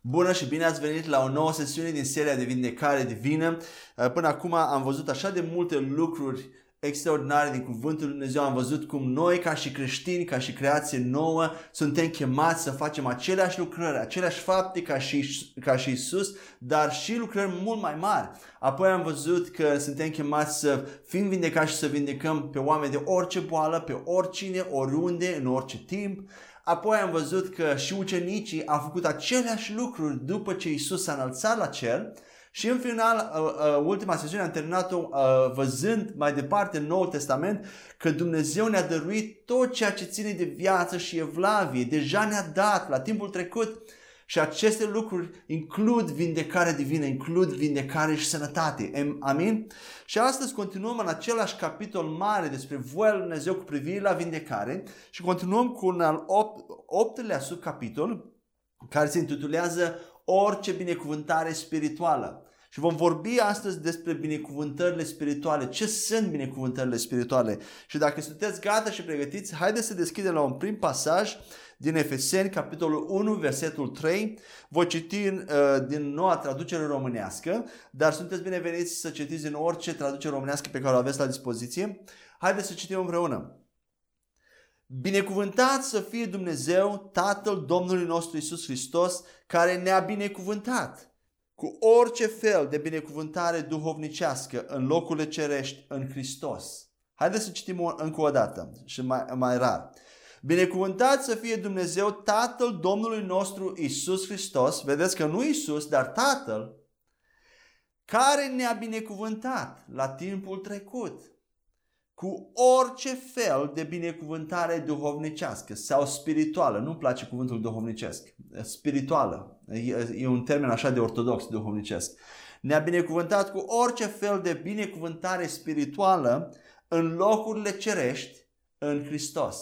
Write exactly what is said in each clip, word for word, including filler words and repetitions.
Bună și bine ați venit la o nouă sesiune din seria de vindecare divină. Până acum am văzut așa de multe lucruri extraordinare din Cuvântul Lui Dumnezeu. Am văzut cum noi ca și creștini, ca și creație nouă, suntem chemați să facem aceleași lucrări, aceleași fapte ca și, ca și Iisus, dar și lucrări mult mai mari. Apoi am văzut că suntem chemați să fim vindecați și să vindecăm pe oameni de orice boală, pe oricine, oriunde, în orice timp. Apoi am văzut că și ucenicii au făcut aceleași lucruri după ce Iisus s-a înălțat la cer. Și în final, ultima sesiune am terminat-o văzând mai departe în Noul Testament că Dumnezeu ne-a dăruit tot ceea ce ține de viață și evlavie. Deja ne-a dat la timpul trecut și aceste lucruri includ vindecare divină, includ vindecare și sănătate. Amin? Și astăzi continuăm în același capitol mare despre voia lui Dumnezeu cu privire la vindecare și continuăm cu un al optulea subcapitol care se intitulează Orice binecuvântare spirituală. Și vom vorbi astăzi despre binecuvântările spirituale. Ce sunt binecuvântările spirituale? Și dacă sunteți gata și pregătiți, haideți să deschidem la un prim pasaj din Efeseni, capitolul unu, versetul trei. Voi citi uh, din noua traducere românească, dar sunteți bineveniți să citiți din orice traducere românească pe care o aveți la dispoziție. Haideți să citim împreună. Binecuvântat să fie Dumnezeu, Tatăl Domnului nostru Iisus Hristos, care ne-a binecuvântat cu orice fel de binecuvântare duhovnicească în locurile cerești în Hristos. Haideți să citim încă o dată și mai, mai rar. Binecuvântat să fie Dumnezeu, Tatăl Domnului nostru Iisus Hristos, vedeți că nu Iisus, dar Tatăl, care ne-a binecuvântat la timpul trecut cu orice fel de binecuvântare duhovnicească sau spirituală. Nu-mi place cuvântul duhovnicesc. Spirituală. E un termen așa de ortodox, duhovnicesc. Ne-a binecuvântat cu orice fel de binecuvântare spirituală în locurile cerești în Hristos.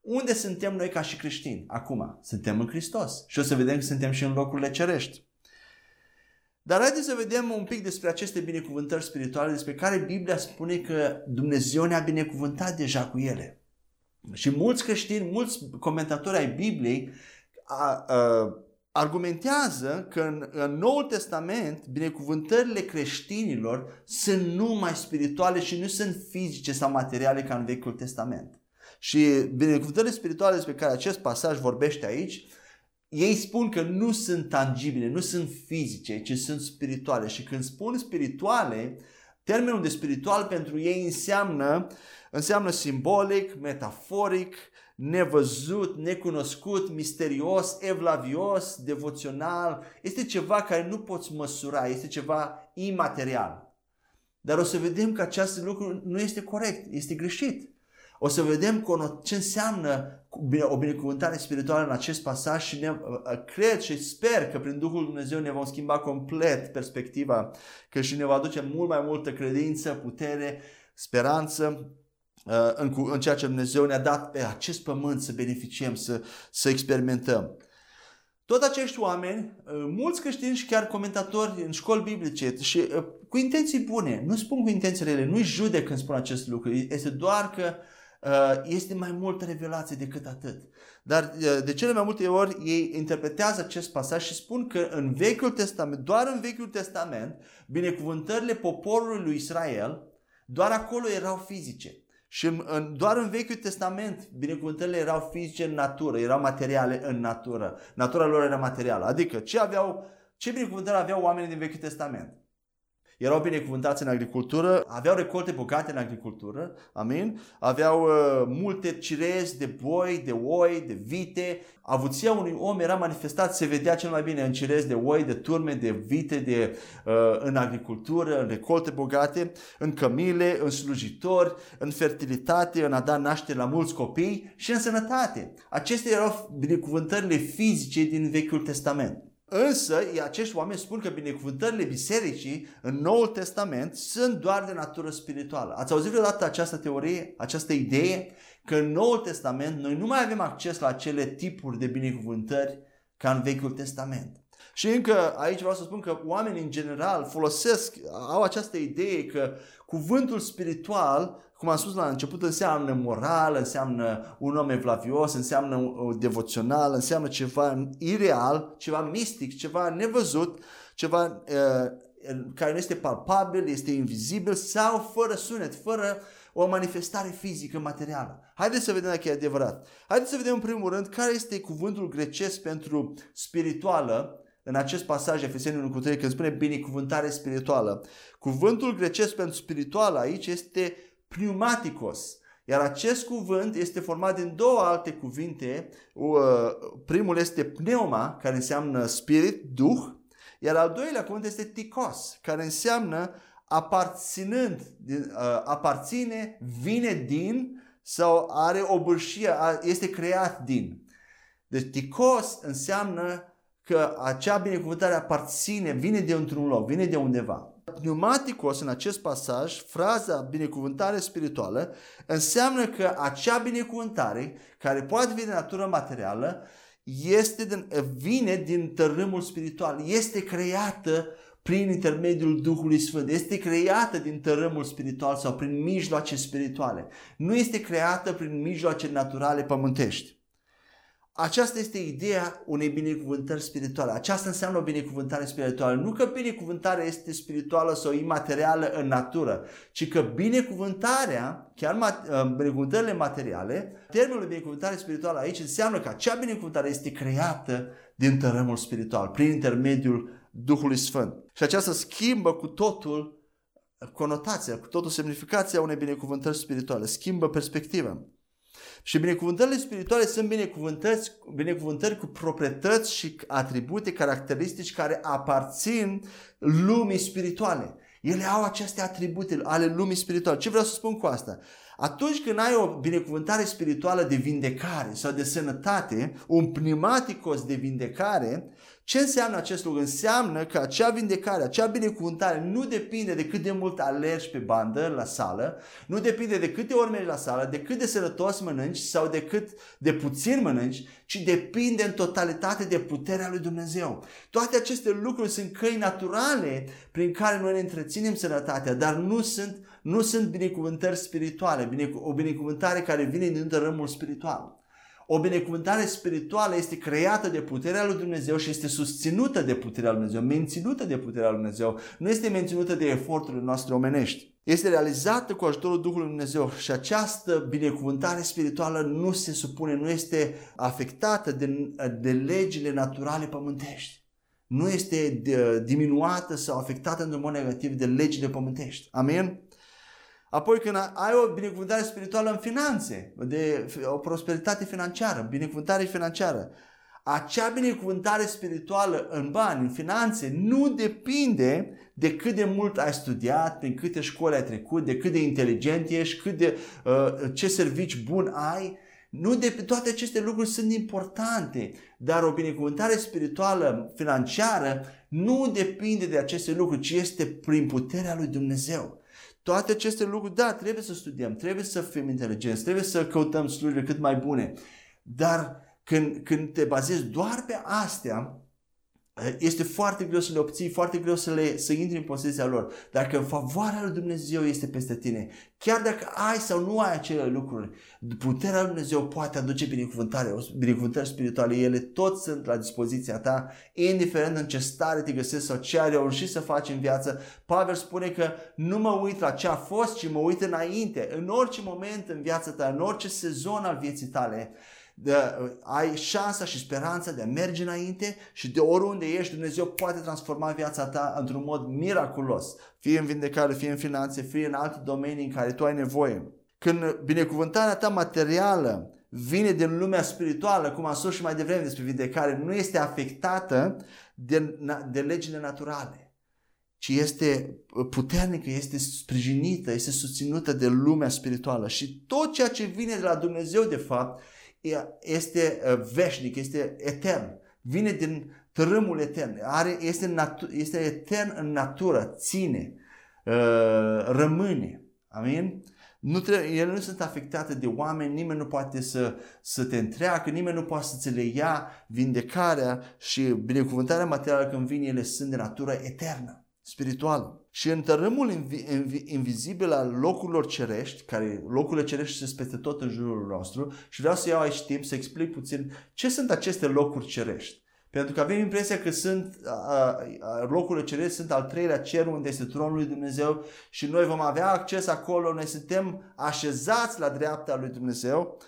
Unde suntem noi ca și creștini? Acum suntem în Hristos și o să vedem că suntem și în locurile cerești. Dar haideți să vedem un pic despre aceste binecuvântări spirituale despre care Biblia spune că Dumnezeu ne-a binecuvântat deja cu ele. Și mulți creștini, mulți comentatori ai Bibliei a, a, argumentează că în, în Noul Testament binecuvântările creștinilor sunt numai spirituale și nu sunt fizice sau materiale ca în Vechiul Testament. Și binecuvântările spirituale despre care acest pasaj vorbește aici, ei spun că nu sunt tangibile, nu sunt fizice, ci sunt spirituale. Și când spun spirituale, termenul de spiritual pentru ei înseamnă, înseamnă simbolic, metaforic, nevăzut, necunoscut, misterios, evlavios, devoțional. Este ceva care nu poți măsura, este ceva imaterial. Dar o să vedem că acest lucru nu este corect, este greșit. O să vedem ce înseamnă o binecuvântare spirituală în acest pasaj și ne, cred și sper că prin Duhul Dumnezeu ne vom schimba complet perspectiva, că și ne va aduce mult mai multă credință, putere, speranță în, în ceea ce Dumnezeu ne-a dat pe acest pământ să beneficiem, să, să experimentăm. Tot acești oameni, mulți creștini și chiar comentatori în școli biblice și cu intenții bune, nu spun cu intențiile ele, nu-i judec când spun acest lucru, este doar că este mai multă revelație decât atât. Dar de cele mai multe ori ei interpretează acest pasaj și spun că în Vechiul Testament, doar în Vechiul Testament, binecuvântările poporului lui Israel, doar acolo erau fizice. Și în, doar în Vechiul Testament binecuvântările erau fizice în natură, erau materiale în natură. Natura lor era materială. Adică ce aveau, ce binecuvântări aveau oamenii din Vechiul Testament? Erau binecuvântați în agricultură, aveau recolte bogate în agricultură, amin? Aveau uh, multe cirezi de boi, de oi, de vite. Avuția unui om era manifestată, se vedea cel mai bine în cirezi de oi, de turme, de vite, de, uh, în agricultură, în recolte bogate, în cămile, în slujitori, în fertilitate, în a da naștere la mulți copii și în sănătate. Acestea erau binecuvântările fizice din Vechiul Testament. Însă, acești oameni spun că binecuvântările bisericii în Noul Testament sunt doar de natură spirituală. Ați auzit vreodată această teorie, această idee? Că în Noul Testament noi nu mai avem acces la acele tipuri de binecuvântări ca în Vechiul Testament. Și încă aici vreau să spun că oamenii în general folosesc, au această idee că cuvântul spiritual, cum am spus la început, înseamnă moral, înseamnă un om evlavios, înseamnă devoțional, înseamnă ceva ireal, ceva mistic, ceva nevăzut, ceva uh, care nu este palpabil, este invizibil sau fără sunet, fără o manifestare fizică, materială. Haideți să vedem dacă e adevărat. Haideți să vedem în primul rând care este cuvântul grecesc pentru spirituală în acest pasaj Efeseni unu trei, când spune binecuvântare spirituală. Cuvântul grecesc pentru spirituală aici este pneumaticos. Iar acest cuvânt este format din două alte cuvinte. Primul este pneuma, care înseamnă spirit, duh. Iar al doilea cuvânt este tikos, care înseamnă aparținând, aparține, vine din sau are o bârșie, este creat din. Deci tikos înseamnă că acea binecuvântare aparține, vine de într-un loc, vine de undeva. Pneumaticos, în acest pasaj, fraza binecuvântare spirituală, înseamnă că acea binecuvântare, care poate fi de natură materială, este din, vine din tărâmul spiritual, este creată prin intermediul Duhului Sfânt, este creată din tărâmul spiritual sau prin mijloace spirituale, nu este creată prin mijloace naturale pământești. Aceasta este ideea unei binecuvântări spirituale. Aceasta înseamnă o binecuvântare spirituală. Nu că binecuvântarea este spirituală sau imaterială în natură, ci că binecuvântarea, chiar binecuvântările materiale, termenul binecuvântare spirituală aici înseamnă că acea binecuvântare este creată din tărâmul spiritual, prin intermediul Duhului Sfânt. Și aceasta schimbă cu totul conotația, cu totul semnificația unei binecuvântări spirituale, schimbă perspectiva. Și binecuvântările spirituale sunt binecuvântări, binecuvântări cu proprietăți și atribute, caracteristici care aparțin lumii spirituale. Ele au aceste atribute ale lumii spirituale. Ce vreau să spun cu asta? Atunci când ai o binecuvântare spirituală de vindecare sau de sănătate, un pneumaticos de vindecare, ce înseamnă acest lucru? Înseamnă că acea vindecare, acea binecuvântare nu depinde de cât de mult alergi pe bandă la sală, nu depinde de câte ori mergi la sală, de cât de sănătos mănânci sau de cât de puțin mănânci, ci depinde în totalitate de puterea lui Dumnezeu. Toate aceste lucruri sunt căi naturale prin care noi ne întreținem sănătatea, dar nu sunt, nu sunt binecuvântări spirituale, o binecuvântare care vine din tărâmul spiritual. O binecuvântare spirituală este creată de puterea lui Dumnezeu și este susținută de puterea lui Dumnezeu, menținută de puterea lui Dumnezeu. Nu este menținută de eforturile noastre omenești. Este realizată cu ajutorul Duhului lui Dumnezeu și această binecuvântare spirituală nu se supune, nu este afectată de, de legile naturale pământești. Nu este diminuată sau afectată într-un mod negativ de legile pământești. Amen? Apoi când ai o binecuvântare spirituală în finanțe, de o prosperitate financiară, binecuvântare financiară, acea binecuvântare spirituală în bani, în finanțe, nu depinde de cât de mult ai studiat, prin câte școli ai trecut, de cât de inteligent ești, cât de, ce servici bun ai. Nu de, toate aceste lucruri sunt importante, dar o binecuvântare spirituală financiară nu depinde de aceste lucruri, ci este prin puterea lui Dumnezeu. Toate aceste lucruri, da, trebuie să studiem, trebuie să fim inteligenți, trebuie să căutăm slujbe cât mai bune, dar când, când te bazezi doar pe astea, este foarte greu să le obții, foarte greu să, le, să intri în posesia lor. Dacă favoarea lui Dumnezeu este peste tine, chiar dacă ai sau nu ai acele lucruri, puterea lui Dumnezeu poate aduce binecuvântare, binecuvântări spirituale. Ele tot sunt la dispoziția ta, indiferent în ce stare te găsești sau ce ai reușit să faci în viață. Pavel spune că nu mă uit la ce a fost, ci mă uit înainte. În orice moment în viața ta, în orice sezon al vieții tale, De, ai șansa și speranța de a merge înainte și de oriunde ești, Dumnezeu poate transforma viața ta într-un mod miraculos, fie în vindecare, fie în finanțe, fie în alte domenii în care tu ai nevoie. Când binecuvântarea ta materială vine din lumea spirituală, cum am spus și mai devreme despre vindecare, nu este afectată de, de legile naturale, ci este puternică, este sprijinită, este susținută de lumea spirituală. Și tot ceea ce vine de la Dumnezeu, de fapt, este veșnic, este etern, vine din tărâmul etern, are, este, natu- este etern în natură, ține, rămâne. Amin? Nu trebuie, ele nu sunt afectate de oameni, nimeni nu poate să, să te întreacă, nimeni nu poate să ți le ia. Vindecarea și binecuvântarea materială când vin, ele sunt de natură eternă, spirituală. Și în tărâmul invi, invi, invizibil al locurilor cerești, care locurile cerești sunt peste tot în jurul nostru, și vreau să iau aici timp să explic puțin ce sunt aceste locuri cerești. Pentru că avem impresia că sunt a, a, locurile cerești sunt al treilea cer, unde este tronul lui Dumnezeu, și noi vom avea acces acolo, noi suntem așezați la dreapta lui Dumnezeu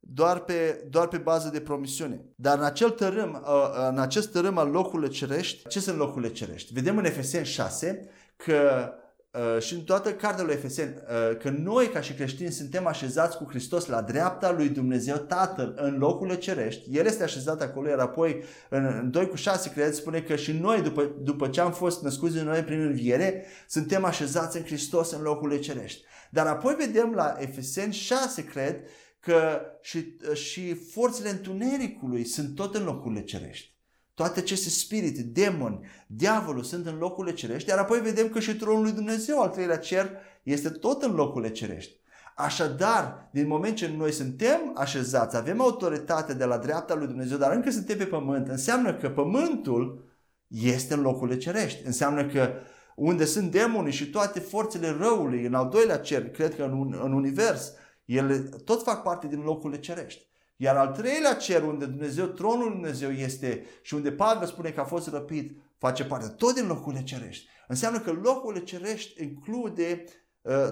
doar pe, doar pe bază de promisiune. Dar în, acel tărâm, a, în acest tărâm al locurilor cerești, ce sunt locurile cerești? Vedem în Efeseni șase că a, și în toată cartea lui Efeseni a, că noi ca și creștini suntem așezați cu Hristos la dreapta lui Dumnezeu Tatăl în locurile cerești. El este așezat acolo, iar apoi în doi cu șase, cred, spune că și noi după, după ce am fost născuți din noi prin înviere, suntem așezați în Hristos în locurile cerești. Dar apoi vedem la Efeseni șase, cred, că și, și forțele întunericului sunt tot în locurile cerești. Toate aceste spirite, demoni, diavolul sunt în locurile cerești, iar apoi vedem că și tronul lui Dumnezeu, al treilea cer, este tot în locurile cerești. Așadar, din moment ce noi suntem așezați, avem autoritate de la dreapta lui Dumnezeu, dar încă suntem pe pământ, înseamnă că pământul este în locurile cerești. Înseamnă că unde sunt demonii și toate forțele răului, în al doilea cer, cred că în, în univers, ele tot fac parte din locurile cerești. Iar al treilea cer, unde Dumnezeu, tronul lui Dumnezeu este și unde Pavel spune că a fost răpit, face parte tot din locurile cerești. Înseamnă că locurile cerești include uh,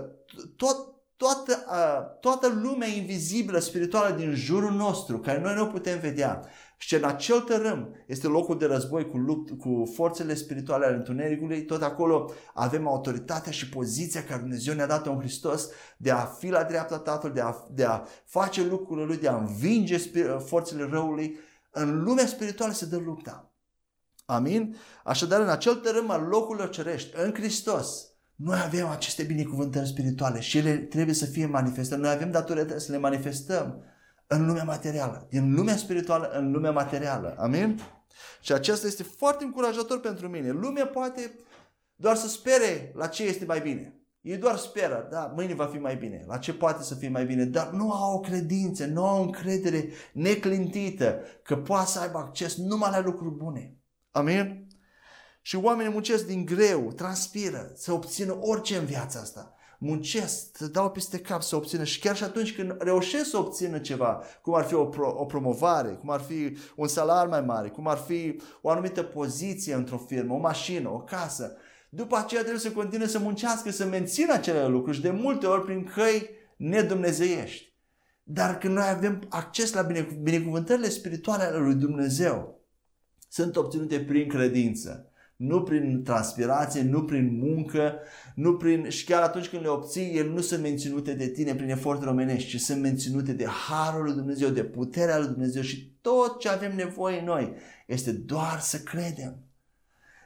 tot, toată, uh, toată lumea invizibilă, spirituală din jurul nostru, care noi nu putem vedea. Și în acel tărâm este locul de război cu, lupt, cu forțele spirituale ale întunericului. Tot acolo avem autoritatea și poziția care Dumnezeu ne-a dat-o în Hristos de a fi la dreapta Tatăl, de a, de a face lucrurile Lui, de a învinge forțele răului. În lumea spirituală se dă lupta. Amin? Așadar, în acel tărâm al locurilor cerești, în Hristos, noi avem aceste binecuvântări spirituale și ele trebuie să fie manifestate. Noi avem datoria să le manifestăm în lumea materială, din lumea spirituală în lumea materială. Amin? Și aceasta este foarte încurajator pentru mine. Lumea poate doar să spere la ce este mai bine. Ei doar speră, da, mâine va fi mai bine, la ce poate să fie mai bine, dar nu au o credință, nu au o încredere neclintită că poate să aibă acces numai la lucruri bune. Amin? Și oamenii muncesc din greu, transpiră, să obțină orice în viața asta. Muncesc, se dau peste cap să obțină, și chiar și atunci când reușesc să obțină ceva, cum ar fi o, pro, o promovare, cum ar fi un salar mai mare, cum ar fi o anumită poziție într-o firmă, o mașină, o casă, după aceea trebuie să continue să muncească, să mențină acele lucruri și de multe ori prin căi nedumnezeiești. Dar când noi avem acces la binecuvântările spirituale ale lui Dumnezeu, sunt obținute prin credință. Nu prin transpirație, nu prin muncă, nu prin... și chiar atunci când le obții, ele nu sunt menținute de tine prin eforturi omenești, ci sunt menținute de harul lui Dumnezeu, de puterea lui Dumnezeu, și tot ce avem nevoie noi este doar să credem.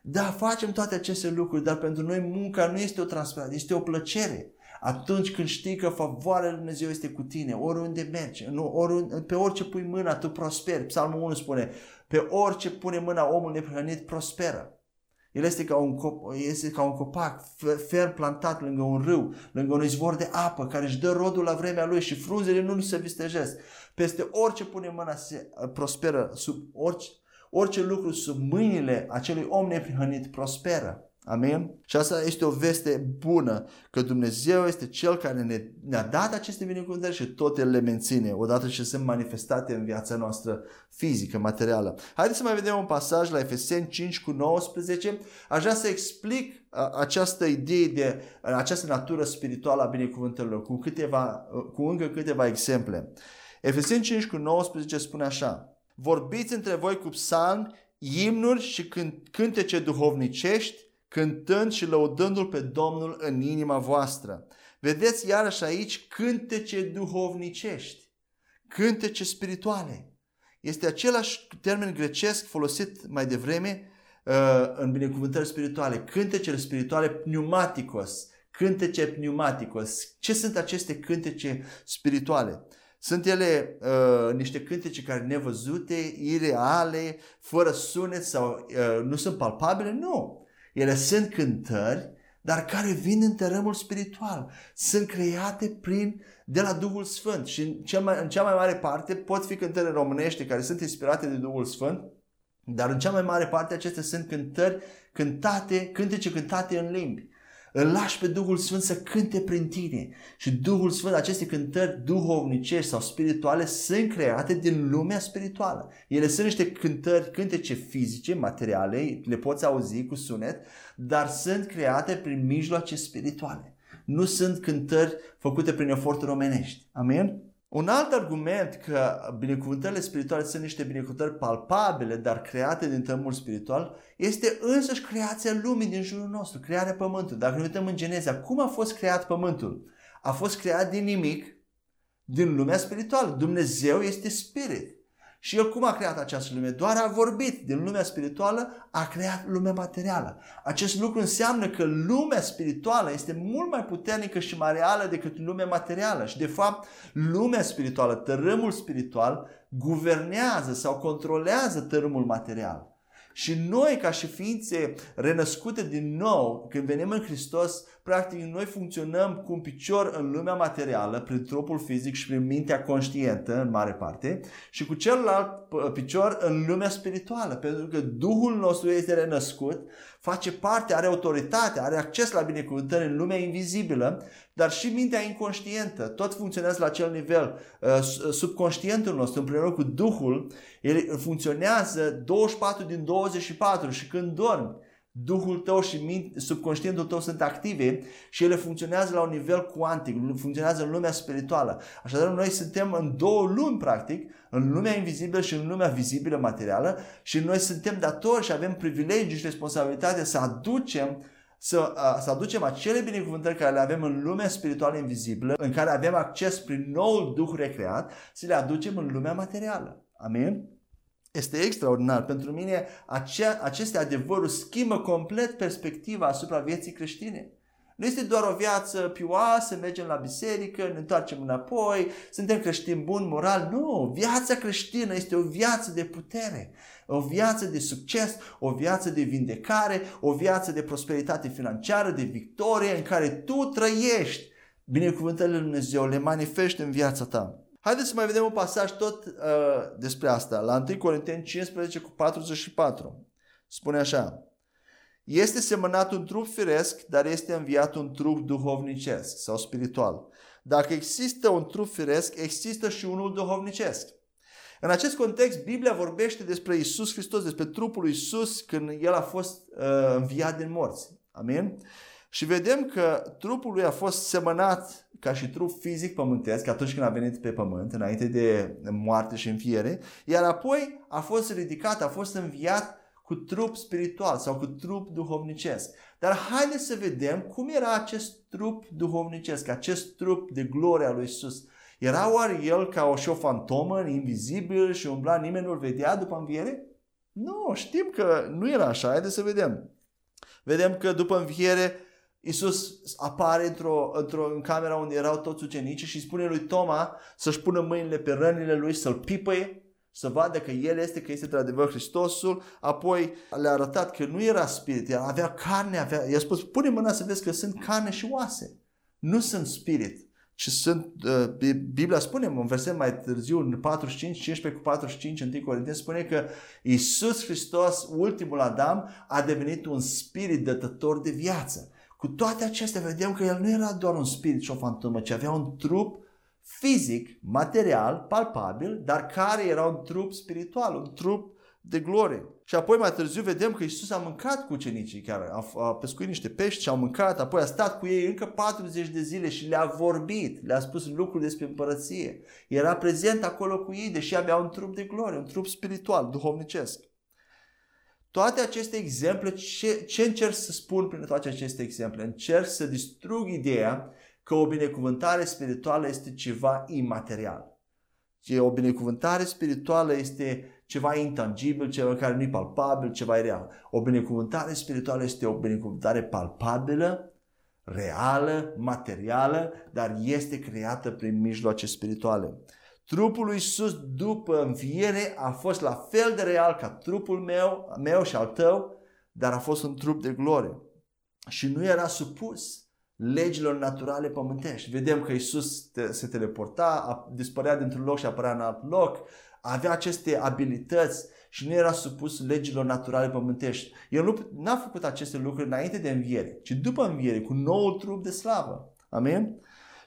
Da, facem toate aceste lucruri, dar pentru noi munca nu este o transpirație, este o plăcere. Atunci când știi că favoarea lui Dumnezeu este cu tine, oriunde mergi, nu, oriunde, pe orice pui mâna, tu prosperi. Psalmul unu spune, pe orice pune mâna omul neprihănit prosperă. El este ca, un cop, este ca un copac ferm plantat lângă un râu, lângă un izvor de apă, care își dă rodul la vremea lui și frunzele nu se vistejesc. Peste orice pune mâna se prosperă, sub orice, orice lucru sub mâinile acelui om neprihănit prosperă. Amin? Și asta este o veste bună, că Dumnezeu este Cel care ne, ne-a dat aceste binecuvântări și tot El le menține, odată ce sunt manifestate în viața noastră fizică, materială. Haideți să mai vedem un pasaj la Efeseni cinci cu nouăsprezece. Aș vrea să explic această idee de această natură spirituală a binecuvântărilor cu, câteva, cu încă câteva exemple. Efeseni cinci cu nouăsprezece spune așa: vorbiți între voi cu psalmi, imnuri și cântece duhovnicești, cântând și lăudându-L pe Domnul în inima voastră. Vedeți iarăși aici cântece duhovnicești, cântece spirituale. Este același termen grecesc folosit mai devreme uh, în binecuvântări spirituale. Cântecele spirituale, pneumaticos, cântece pneumaticos. Ce sunt aceste cântece spirituale? Sunt ele uh, niște cântece care nevăzute, ireale, fără sunet sau uh, nu sunt palpabile? Nu! Ele sunt cântări dar care vin în terenul spiritual. Sunt create prin, de la Duhul Sfânt și în cea mai, în cea mai mare parte pot fi cântări românești care sunt inspirate de Duhul Sfânt, dar în cea mai mare parte acestea sunt cântări cântate, cântece cântate în limbi. Îl lași pe Duhul Sfânt să cânte prin tine și Duhul Sfânt, aceste cântări duhovnicești sau spirituale sunt create din lumea spirituală. Ele sunt niște cântări, cântece fizice, materiale, le poți auzi cu sunet, dar sunt create prin mijloace spirituale. Nu sunt cântări făcute prin eforturi omenești. Amin? Un alt argument că binecuvântările spirituale sunt niște binecuvântări palpabile, dar create din tămul spiritual, este însăși creația lumii din jurul nostru, crearea pământului. Dacă ne uităm în Geneza, cum a fost creat pământul? A fost creat din nimic, din lumea spirituală. Dumnezeu este spirit. Și El cum a creat această lume? Doar a vorbit. Din lumea spirituală a creat lumea materială. Acest lucru înseamnă că lumea spirituală este mult mai puternică și mai reală decât lumea materială. Și de fapt, lumea spirituală, tărâmul spiritual, guvernează sau controlează tărâmul material. Și noi, ca și ființe renăscute din nou, când venim în Hristos, practic noi funcționăm cu un picior în lumea materială, prin trupul fizic și prin mintea conștientă, în mare parte, și cu celălalt picior în lumea spirituală, pentru că Duhul nostru este renăscut, face parte, are autoritate, are acces la binecuvântări în lumea invizibilă, dar și mintea inconștientă, tot funcționează la acel nivel. Subconștientul nostru, împreună cu Duhul, el funcționează douăzeci și patru din douăzeci și patru și când dormi, Duhul tău și subconștientul tău sunt active și ele funcționează la un nivel cuantic, funcționează în lumea spirituală. Așadar, noi suntem în două lumi, practic, în lumea invizibilă și în lumea vizibilă materială și noi suntem datori și avem privilegiu și responsabilitatea să aducem Să, să aducem acele binecuvântări care le avem în lumea spirituală invizibilă, în care avem acces prin noul Duh recreat, să le aducem în lumea materială. Amin? Este extraordinar. Pentru mine acea, aceste adevăruri schimbă complet perspectiva asupra vieții creștine. Nu este doar o viață pioasă, mergem la biserică, ne întoarcem înapoi, suntem creștini buni, moral. Nu, viața creștină este o viață de putere, o viață de succes, o viață de vindecare, o viață de prosperitate financiară, de victorie, în care tu trăiești binecuvântările Lui Dumnezeu, le manifesti în viața ta. Haideți să mai vedem un pasaj tot uh, despre asta, la întâi Corinteni cincisprezece cu patruzeci și patru. Spune așa: este semănat un trup firesc, dar este înviat un trup duhovnicesc sau spiritual. Dacă există un trup firesc, există și unul duhovnicesc. În acest context, Biblia vorbește despre Iisus Hristos, despre trupul lui Iisus când El a fost uh, înviat din morți. Amin? Și vedem că trupul lui a fost semănat ca și trup fizic pământesc atunci când a venit pe pământ, înainte de moarte și înfiere, iar apoi a fost ridicat, a fost înviat cu trup spiritual sau cu trup duhovnicesc. Dar haideți să vedem cum era acest trup duhovnicesc, acest trup de glorie a lui Iisus. Era oare el ca o, și o fantomă, invizibil și umbla, nimeni nu-l vedea după înviere? Nu, știm că nu era așa. Haideți să vedem. Vedem că după înviere Iisus apare într-o, într-o, în camera unde erau toți ucenicii și spune lui Toma să-și pună mâinile pe rănile lui, să-l pipăie, să vadă că El este, că este într-adevăr Hristosul. Apoi le-a arătat că nu era spirit, avea carne, avea... i-a spus, pune mâna să vezi că sunt carne și oase. Nu sunt spirit, ci sunt, uh, Biblia spune, un verset mai târziu, în patruzeci și cinci, cincisprezece cu patruzeci și cinci, întâi Corinteni, spune că Iisus Hristos, ultimul Adam, a devenit un spirit dătător de viață. Cu toate acestea vedem că El nu era doar un spirit și o fantomă, ci avea un trup fizic, material, palpabil, dar care era un trup spiritual, un trup de glorie. Și apoi mai târziu vedem că Iisus a mâncat cu ucenicii, care a, a pescuit niște pești și au mâncat, apoi a stat cu ei încă patruzeci de zile și le-a vorbit, le-a spus lucruri despre împărăție. Era prezent acolo cu ei, deși avea un trup de glorie, un trup spiritual, duhovnicesc. Toate aceste exemple, ce, ce încerc să spun prin toate aceste exemple? Încerc să distrug ideea că o binecuvântare spirituală este ceva imaterial. O binecuvântare spirituală este ceva intangibil, ceva care nu e palpabil, ceva e real. O binecuvântare spirituală este o binecuvântare palpabilă, reală, materială, dar este creată prin mijloace spirituale. Trupul lui Iisus după înviere a fost la fel de real ca trupul meu, meu și al tău, dar a fost un trup de glorie. și nu era supus legilor naturale pământești. Vedem că Iisus se teleporta, dispărea dintr-un loc și apărea în alt loc, avea aceste abilități și nu era supus legilor naturale pământești. El n-a făcut aceste lucruri înainte de înviere, ci după înviere, cu noul trup de slavă. Amin?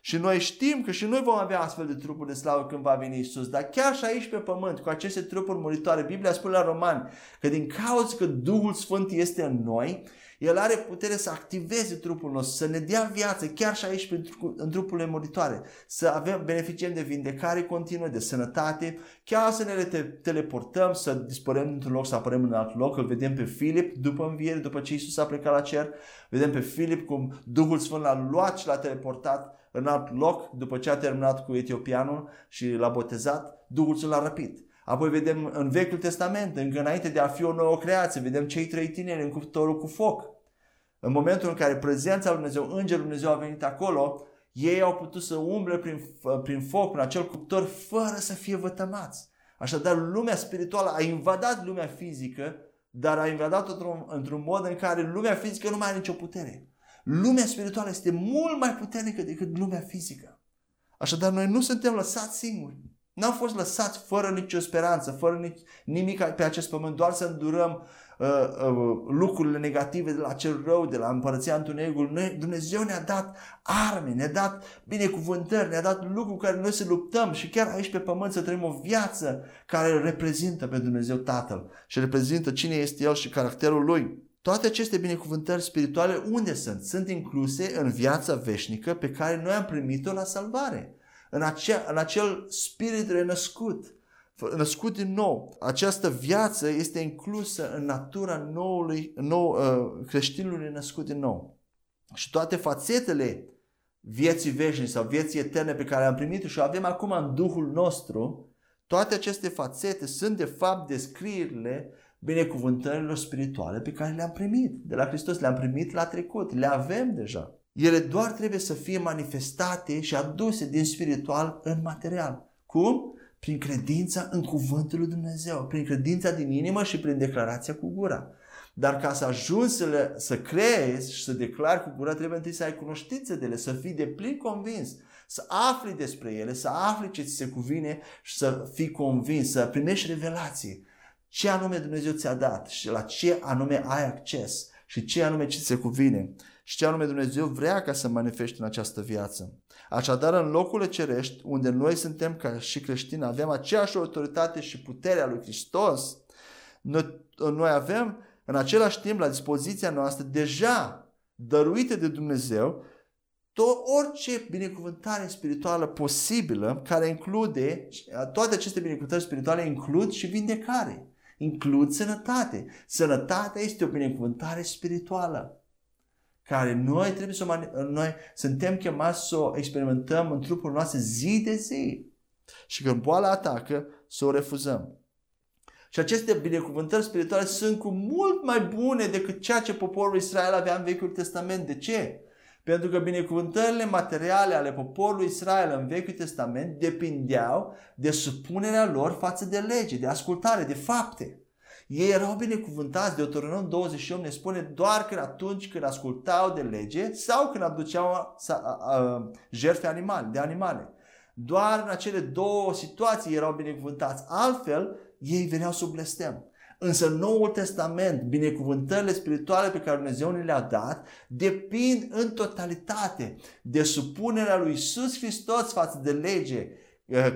Și noi știm că și noi vom avea astfel de trupuri de slavă când va veni Iisus. Dar chiar și aici pe pământ, cu aceste trupuri muritoare, Biblia spune la Romani că din cauza că Duhul Sfânt este în noi, El are putere să activeze trupul nostru, să ne dea viață chiar și aici în trupurile muritoare, să avem, beneficiem de vindecare continuă, de sănătate, chiar să ne teleportăm, să dispărăm într-un loc, să apărăm în alt loc. Îl vedem pe Filip după înviere, după ce Iisus a plecat la cer, vedem pe Filip cum Duhul Sfânt l-a luat și l-a teleportat în alt loc, după ce a terminat cu etiopianul și l-a botezat, Duhul Sfânt l-a răpit. Apoi vedem în Vechiul Testament, încă înainte de a fi o nouă creație, vedem cei trei tineri în cuptorul cu foc. În momentul în care prezența lui Dumnezeu, Îngerul lui Dumnezeu a venit acolo, ei au putut să umble prin, prin foc, prin acel cuptor, fără să fie vătămați. Așadar, lumea spirituală a invadat lumea fizică, dar a invadat-o într-un, într-un mod în care lumea fizică nu mai are nicio putere. Lumea spirituală este mult mai puternică decât lumea fizică. Așadar, noi nu suntem lăsați singuri. N-am fost lăsați fără nicio speranță, fără nici, nimic pe acest pământ, doar să îndurăm uh, uh, lucrurile negative de la cel rău, de la împărăția întunericului. Dumnezeu ne-a dat arme, ne-a dat binecuvântări, ne-a dat lucruri care noi să luptăm și chiar aici pe pământ să trăim o viață care reprezintă pe Dumnezeu Tatăl și reprezintă cine este El și caracterul Lui. Toate aceste binecuvântări spirituale unde sunt? Sunt incluse în viața veșnică pe care noi am primit-o la salvare. În acel, în acel spirit renăscut, născut din nou. Această viață este inclusă în natura noului, nou, creștinului născut din nou. Și toate fațetele vieții veșnice sau vieții eterne pe care am primit-o și o avem acum în Duhul nostru, toate aceste fațete sunt de fapt descrierile binecuvântărilor spirituale pe care le-am primit de la Hristos, le-am primit la trecut, le avem deja. Ele doar trebuie să fie manifestate și aduse din spiritual în material. Cum? Prin credința în cuvântul lui Dumnezeu, prin credința din inimă și prin declarația cu gura. Dar ca să ajungi să, le, să creezi și să declari cu gura, trebuie întâi să ai cunoștință de ele, să fii de plin convins, să afli despre ele, să afli ce ți se cuvine și să fii convins, să primești revelații. Ce anume Dumnezeu ți-a dat și la ce anume ai acces și ce anume ce ți se cuvine. Și ce anume Dumnezeu vrea ca să manifeste în această viață. Așadar, în locurile cerești, unde noi suntem ca și creștini, avem aceeași autoritate și puterea lui Hristos, noi avem în același timp la dispoziția noastră, deja dăruite de Dumnezeu, tot orice binecuvântare spirituală posibilă, care include, toate aceste binecuvântări spirituale includ și vindecare, includ sănătate. Sănătatea este o binecuvântare spirituală, care noi trebuie să mani- noi suntem chemați să o experimentăm în trupul nostru zi de zi. Și când boala atacă, să o refuzăm. Și aceste binecuvântări spirituale sunt cu mult mai bune decât ceea ce poporul Israel avea în Vechiul Testament. De ce? Pentru că binecuvântările materiale ale poporului Israel în Vechiul Testament depindeau de supunerea lor față de lege, de ascultare, de fapte. Ei erau binecuvântați, Deuteronom douăzeci și opt ne spune, doar când atunci când ascultau de lege sau când aduceau jertfe animale, de animale. Doar în acele două situații erau binecuvântați, altfel ei veneau sub blestem. Însă în Noul Testament, binecuvântările spirituale pe care Dumnezeu ne le-a dat depind în totalitate de supunerea lui Iisus Hristos față de lege,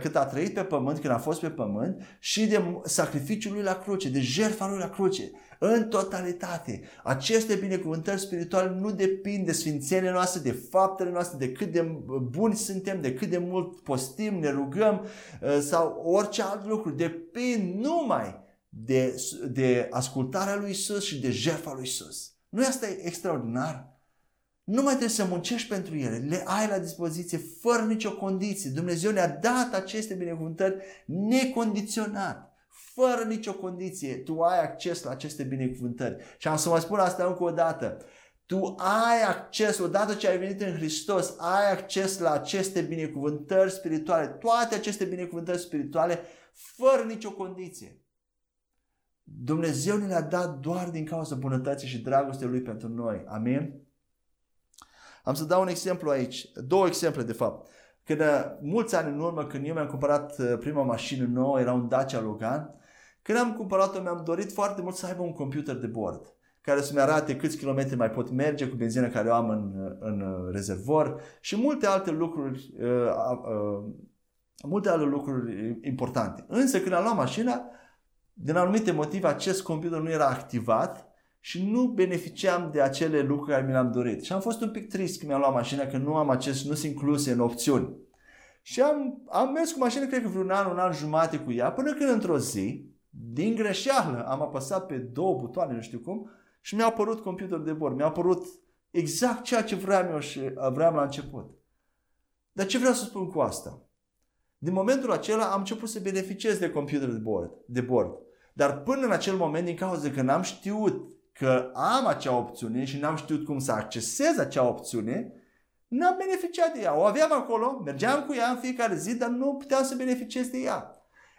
cât a trăit pe pământ, când a fost pe pământ, și de sacrificiul lui la cruce, de jertfa lui la cruce, în totalitate. Aceste binecuvântări spirituale nu depind de sfințenile noastre, de faptele noastre, de cât de buni suntem, de cât de mult postim, ne rugăm sau orice alt lucru. Depind numai de, de ascultarea lui Iisus și de jertfa lui Iisus. Nu asta e extraordinar? Nu mai trebuie să muncești pentru ele, le ai la dispoziție fără nicio condiție. Dumnezeu ne-a dat aceste binecuvântări necondiționat, fără nicio condiție. Tu ai acces la aceste binecuvântări. Și am să mai spun asta încă o dată. Tu ai acces, odată ce ai venit în Hristos, ai acces la aceste binecuvântări spirituale, toate aceste binecuvântări spirituale, fără nicio condiție. Dumnezeu ne le-a dat doar din cauza bunătății și dragostei Lui pentru noi. Amin? Am să dau un exemplu aici, două exemple de fapt. Când mulți ani în urmă, când eu mi-am cumpărat prima mașină nouă, era un Dacia Logan, când am cumpărat-o mi-am dorit foarte mult să aibă un computer de bord care să-mi arate câți kilometri mai pot merge cu benzina care o am în, în rezervor și multe alte lucruri uh, uh, multe alte lucruri importante. Însă când am luat mașina, din anumite motive, acest computer nu era activat și nu beneficiam de acele lucruri care mi le-am dorit. Și am fost un pic trist când mi-am luat mașina, că nu am acest, nu sunt incluse în opțiuni. Și am, am mers cu mașina, cred că vreun an, un an jumate cu ea, până când într-o zi, din greșeală, am apăsat pe două butoane, nu știu cum, și mi-a apărut computerul de bord. Mi-a apărut exact ceea ce vreau eu și vreau la început. Dar ce vreau să spun cu asta? Din momentul acela am început să beneficiez de computerul de bord, de bord. Dar până în acel moment, din cauza că n-am știut că am acea opțiune și n-am știut cum să accesez acea opțiune, n-am beneficiat de ea. O aveam acolo, mergeam cu ea în fiecare zi, dar nu puteam să beneficiez de ea.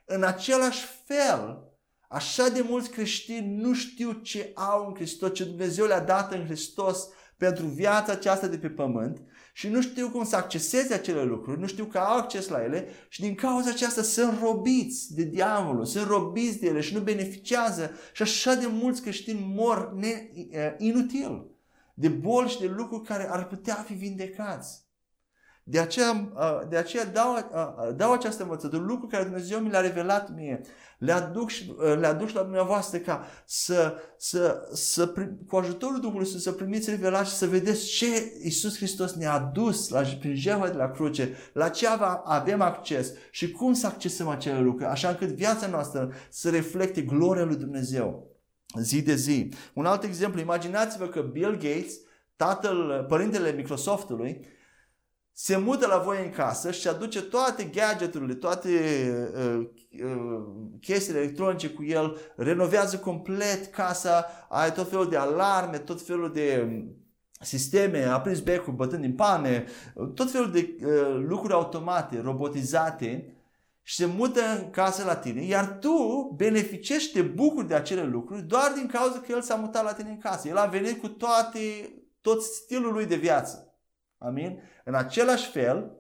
În același fel, așa de mulți creștini nu știu ce au în Hristos, ce Dumnezeu le-a dat în Hristos pentru viața aceasta de pe pământ și nu știu cum să acceseze acele lucruri, nu știu că au acces la ele și din cauza aceasta sunt robiți de diavolul, sunt robiți de ele și nu beneficiază și așa de mulți creștini mor ne- inutil de boli și de lucruri care ar putea fi vindecați. De aceea, de aceea dau, dau această învățătură, lucruri care Dumnezeu mi le-a revelat mie, le aduc, le aduc la dumneavoastră ca să, să, să, cu ajutorul Duhului să, să primiți revelați și să vedeți ce Iisus Hristos ne-a adus la, prin jertfa de la cruce, la ce avem acces și cum să accesăm acele lucruri, așa încât viața noastră să reflecte gloria lui Dumnezeu zi de zi. Un alt exemplu, imaginați-vă că Bill Gates, tatăl, părintele Microsoftului, se mută la voi în casă și aduce toate gadgeturile, toate uh, uh, chestiile electronice cu el, renovează complet casa, ai tot felul de alarme, tot felul de sisteme, aprins becul bătând din pane, tot felul de uh, lucruri automate, robotizate și se mută în casă la tine, iar tu beneficiești, te bucuri de acele lucruri doar din cauza că el s-a mutat la tine în casă. El a venit cu toate, tot stilul lui de viață. Amin? În același fel,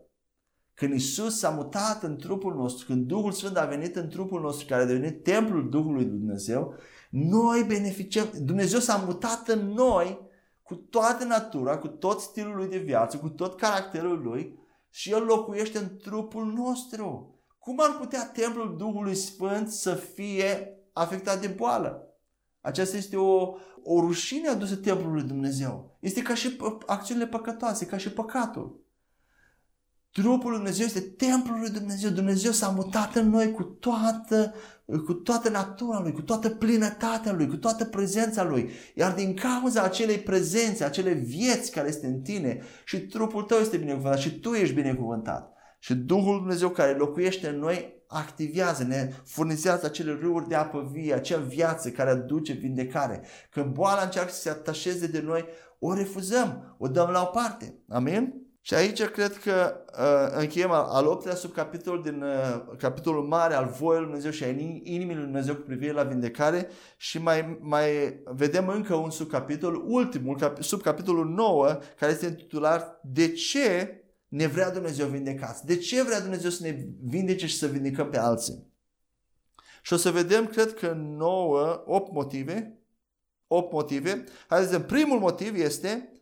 când Iisus s-a mutat în trupul nostru, când Duhul Sfânt a venit în trupul nostru, care a devenit templul Duhului Dumnezeu, noi beneficiem, Dumnezeu s-a mutat în noi cu toată natura, cu tot stilul lui de viață, cu tot caracterul lui și El locuiește în trupul nostru. Cum ar putea templul Duhului Sfânt să fie afectat de boală? Aceasta este o, o rușine adusă templului Dumnezeu. Este ca și acțiunile păcătoase, ca și păcatul. Trupul lui Dumnezeu este templul lui Dumnezeu. Dumnezeu s-a mutat în noi cu toată, cu toată natura Lui, cu toată plinătatea Lui, cu toată prezența Lui. Iar din cauza acelei prezențe, acelei vieți care este în tine, și trupul tău este binecuvântat și tu ești binecuvântat. Și Duhul lui Dumnezeu care locuiește în noi activează, ne furnizează acele râuri de apă vie, acea viață care aduce vindecare. Când boala încearcă să se atașeze de noi, o refuzăm, o dăm la o parte. Amin? Și aici cred că uh, încheiem al, al optulea subcapitol din uh, capitolul mare al voii lui Dumnezeu și a inimii lui Dumnezeu cu privire la vindecare și mai, mai vedem încă un subcapitol, ultimul, cap, subcapitolul nouă, care este intitulat De ce ne vrea Dumnezeu vindecați? De ce vrea Dumnezeu să ne vindece și să vindicăm pe alții? Și o să vedem, cred că nouă, opt motive. opt motive. Hai să zicem, primul motiv este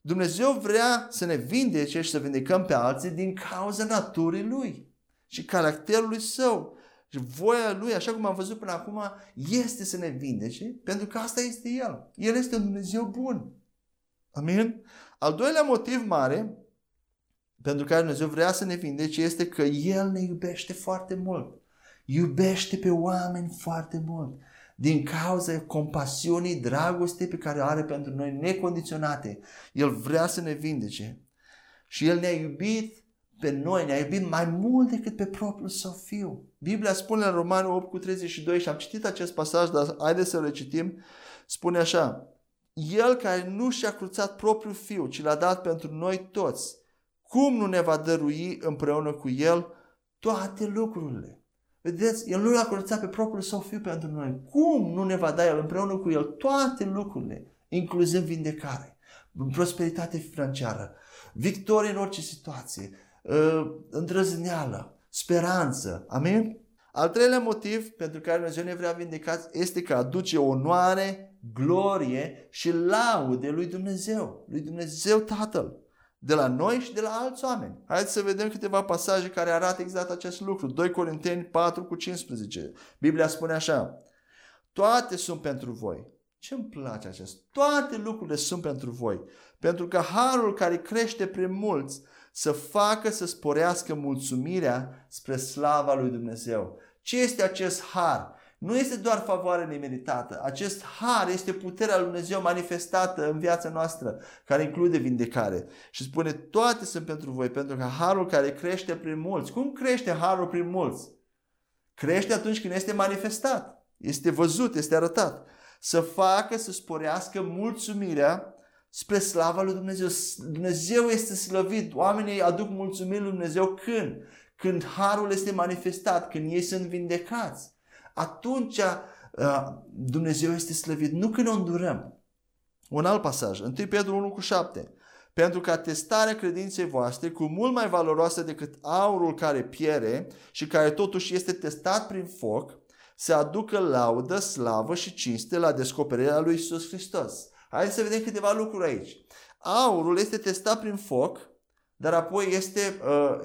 Dumnezeu vrea să ne vindece și să vindicăm pe alții din cauza naturii Lui și caracterului Său. Și voia Lui, așa cum am văzut până acum, este să ne vindece, pentru că asta este El. El este un Dumnezeu bun. Amin? Al doilea motiv mare pentru care Dumnezeu vrea să ne vindece este că El ne iubește foarte mult. Iubește pe oameni foarte mult. Din cauza compasiunii, dragostei pe care o are pentru noi necondiționate. El vrea să ne vindece. Și El ne-a iubit pe noi, ne-a iubit mai mult decât pe propriul Său Fiu. Biblia spune în Romanul opt cu treizeci și doi, și am citit acest pasaj, dar haideți să-l recitim, spune așa: El care nu și-a cruțat propriul Fiu, ci l-a dat pentru noi toți, cum nu ne va dărui împreună cu El toate lucrurile? Vedeți, El nu l-a curățat pe propriul Său Fiu pentru noi. Cum nu ne va da El împreună cu El toate lucrurile, inclusiv vindecare? prosperitate financiară, victorie în orice situație, îndrăzneală, speranță. Amin? Al treilea motiv pentru care Dumnezeu ne vrea vindecați este că aduce onoare, glorie și laude lui Dumnezeu, lui Dumnezeu Tatăl, de la noi și de la alți oameni. Haideți să vedem câteva pasaje care arată exact acest lucru. doi Corinteni patru cu cincisprezece. Biblia spune așa: toate sunt pentru voi. Ce îmi place acest? Toate lucrurile sunt pentru voi, pentru că harul care crește prin mulți să facă să sporească mulțumirea spre slava lui Dumnezeu. Ce este acest har? Nu este doar favoare nemeritată. Acest har este puterea lui Dumnezeu manifestată în viața noastră, care include vindecare. Și spune, toate sunt pentru voi, pentru că harul care crește prin mulți. Cum crește harul prin mulți? Crește atunci când este manifestat, este văzut, este arătat. Să facă să sporească mulțumirea spre slava lui Dumnezeu. Dumnezeu este slăvit. Oamenii aduc mulțumiri lui Dumnezeu când? Când harul este manifestat, când ei sunt vindecați. Atunci Dumnezeu este slăvit, nu când o îndurăm. Un alt pasaj, întâi Petru unu cu șapte. Pentru ca testarea credinței voastre, cu mult mai valoroasă decât aurul care piere și care totuși este testat prin foc, se aducă laudă, slavă și cinste la descoperirea lui Iisus Hristos. Haideți să vedem câteva lucruri aici. Aurul este testat prin foc, dar apoi este uh,